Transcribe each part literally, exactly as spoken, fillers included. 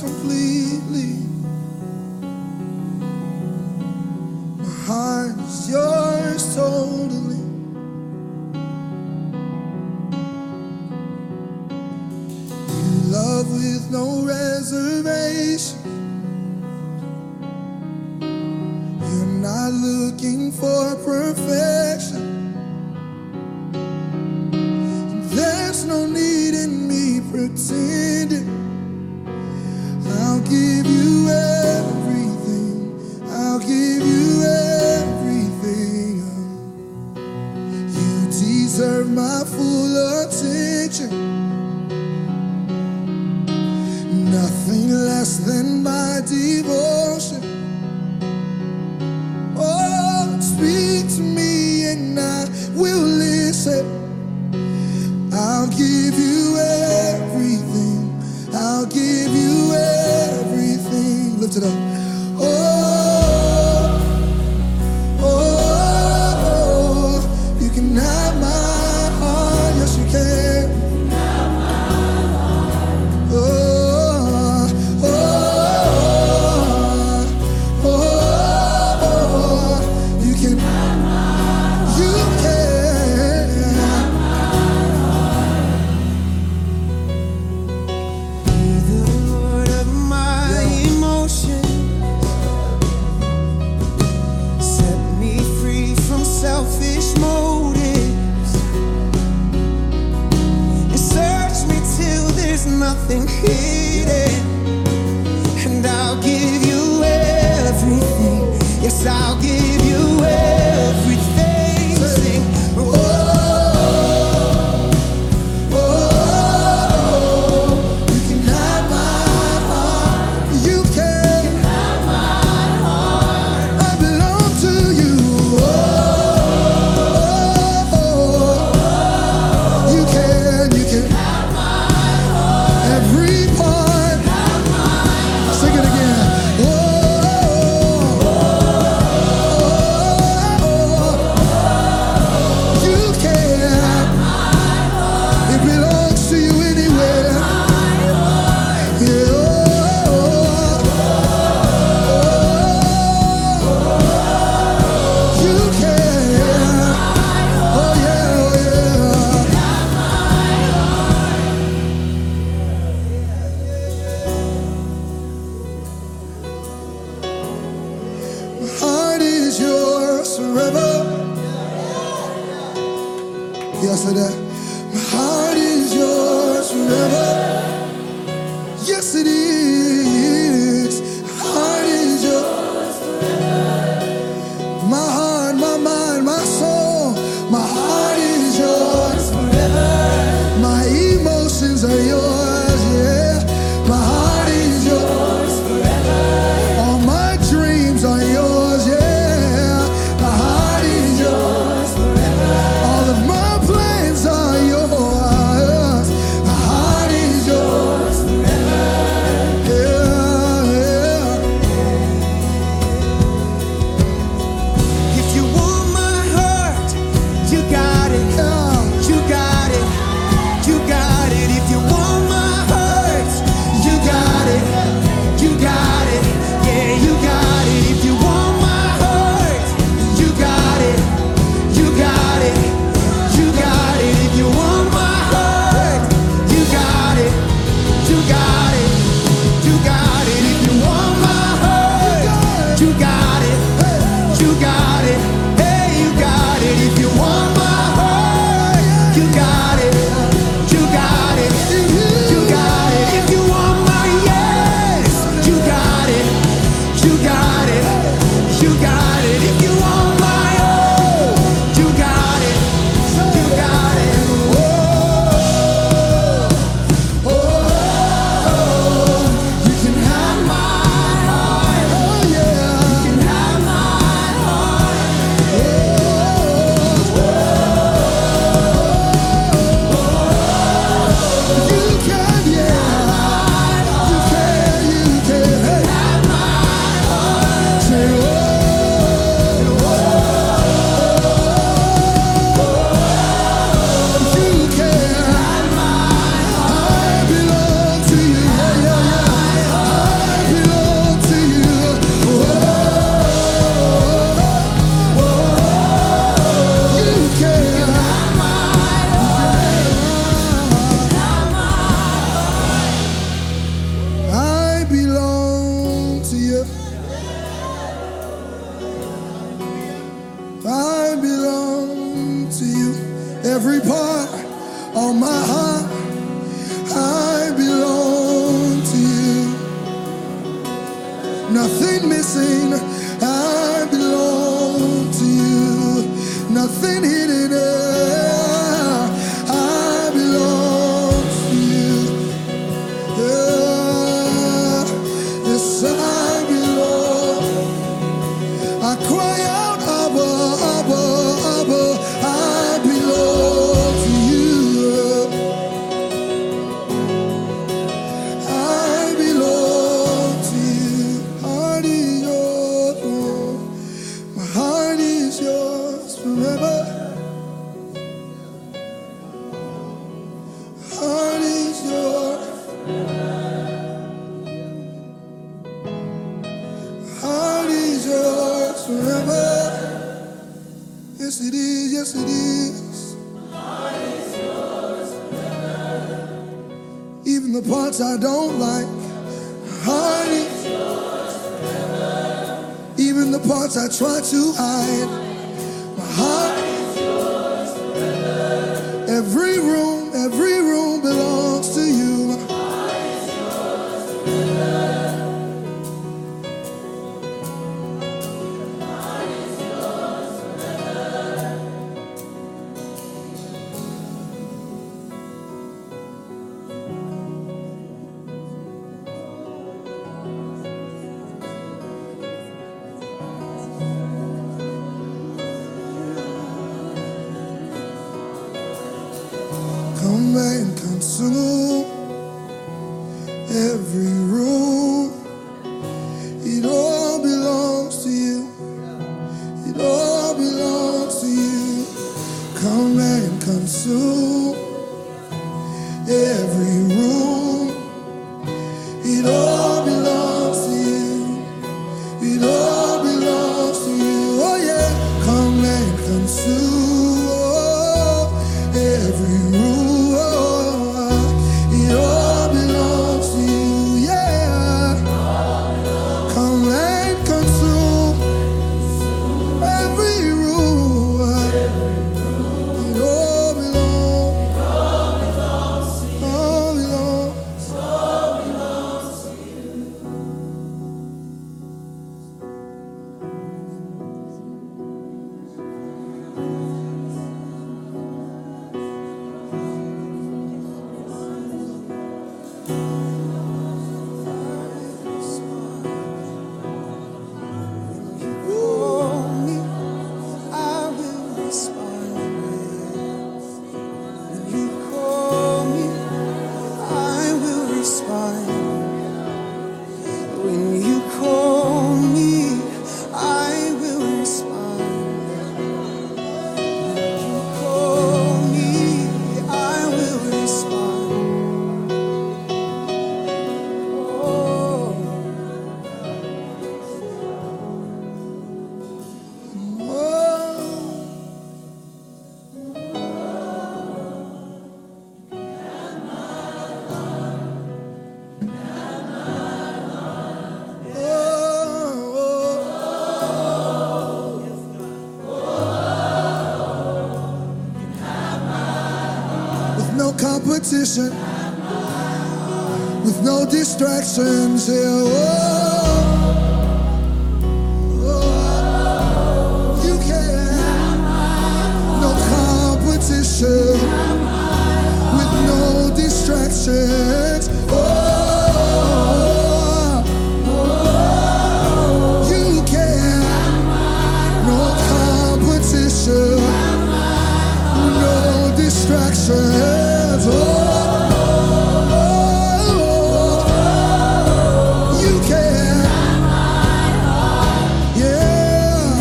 completely. My heart is yours totally. You love with no reservation. You're not looking for perfection. There's no need in me pretending. I'll give you everything. I'll give you everything. You deserve my full attention. Nothing less than my devotion. Oh, speak to me and I will listen. I'll give you everything. I'll give you everything. Lift it up. Oh, oh, you can have my heart. Yes, you can. You can have my heart. Oh, oh, oh, oh, you can have my heart. You can. Selfish motives, and search me till there's nothing hidden, and I'll give you everything. Yes, I'll give you everything. Sing, oh, oh, oh, you can hide my heart. You can hide my heart. I belong to you. Oh. Forever. Yes, it is. My heart is yours forever. Yes, it is. My heart is yours forever. My heart, my mind, my soul. My heart is yours forever. My emotions are yours, yeah. My heart is yours forever. All my dreams are yours, yeah. My heart is yours forever. All of my plans are yours. I belong to you. Nothing missing, I belong to you. Nothing hidden, I belong to you. Yeah. Yes, I belong. I cry out, Abba, Abba, Abba. Yes it is, yes it is. My heart is yours forever. Even the parts I don't like. My heart is yours forever. Even the parts I try to hide. My heart is yours forever. Every room, every room belongs to you. My heart is yours forever. Come and consume every room. It all belongs to you. It all belongs to you. Come and consume every room. It all belongs to you. It all belongs to you. Oh yeah. Come and consume oh, every room. When you call me, I will respond. When you call me, I will respond. Oh, competition, with no distractions here. Oh, oh, you can. No competition, with no distractions. Oh, oh, you can. No competition, no distractions. Oh, oh, oh, you can. Yeah. Oh, oh,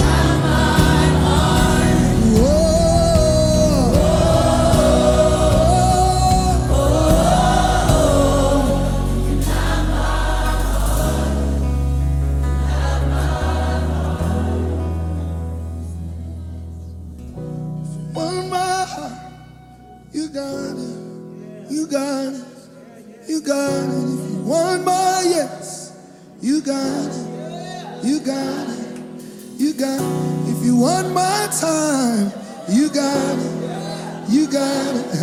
oh. One more, you got it. You got it, you got it. If you want my yes, you got it, you got it, you got it. If you want my time, you got it, you got it,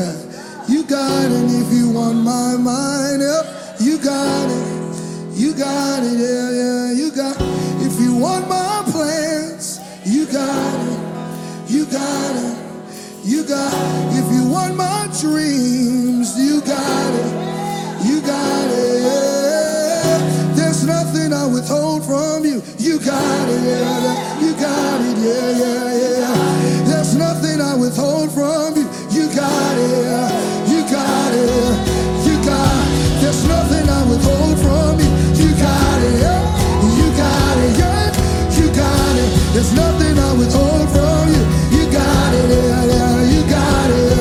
You got it if you want my mind. Yep, you got it. You got it. Yeah, yeah, you got it. If you want my plans, you got it. You got it. You got it. If you want my dreams, you got it. You got it. Yeah. There's nothing I withhold from you. You got it. Yeah, you got it. Yeah, yeah, yeah. There's nothing I withhold from you. You got it, you got it, you got it. There's nothing I withhold from you. You got it, you got it, yeah. You got it. There's nothing I withhold from you. You got it, yeah, you got it,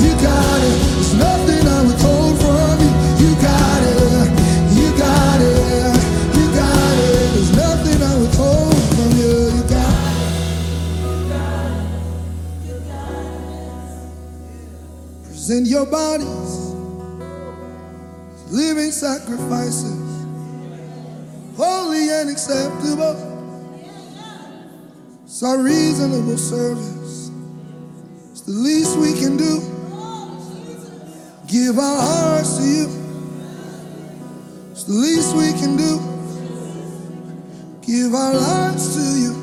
you got it. There's nothing I withhold from you. You got it, you got it, you got it. There's nothing I withhold from you. You got it. Send your bodies, living sacrifices, holy and acceptable. It's our reasonable service. It's the least we can do. Give our hearts to you. It's the least we can do. Give our lives to you.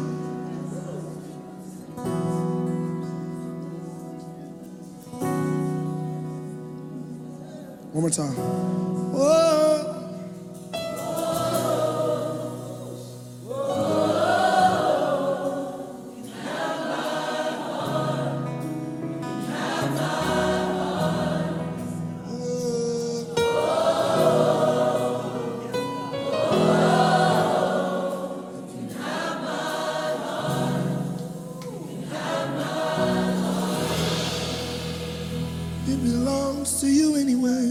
One more time. Whoa. Whoa. Whoa. You have my heart. You have my heart. Whoa. Whoa. Whoa. You have my heart. You have my heart. It belongs to you anyway.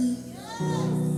Yes.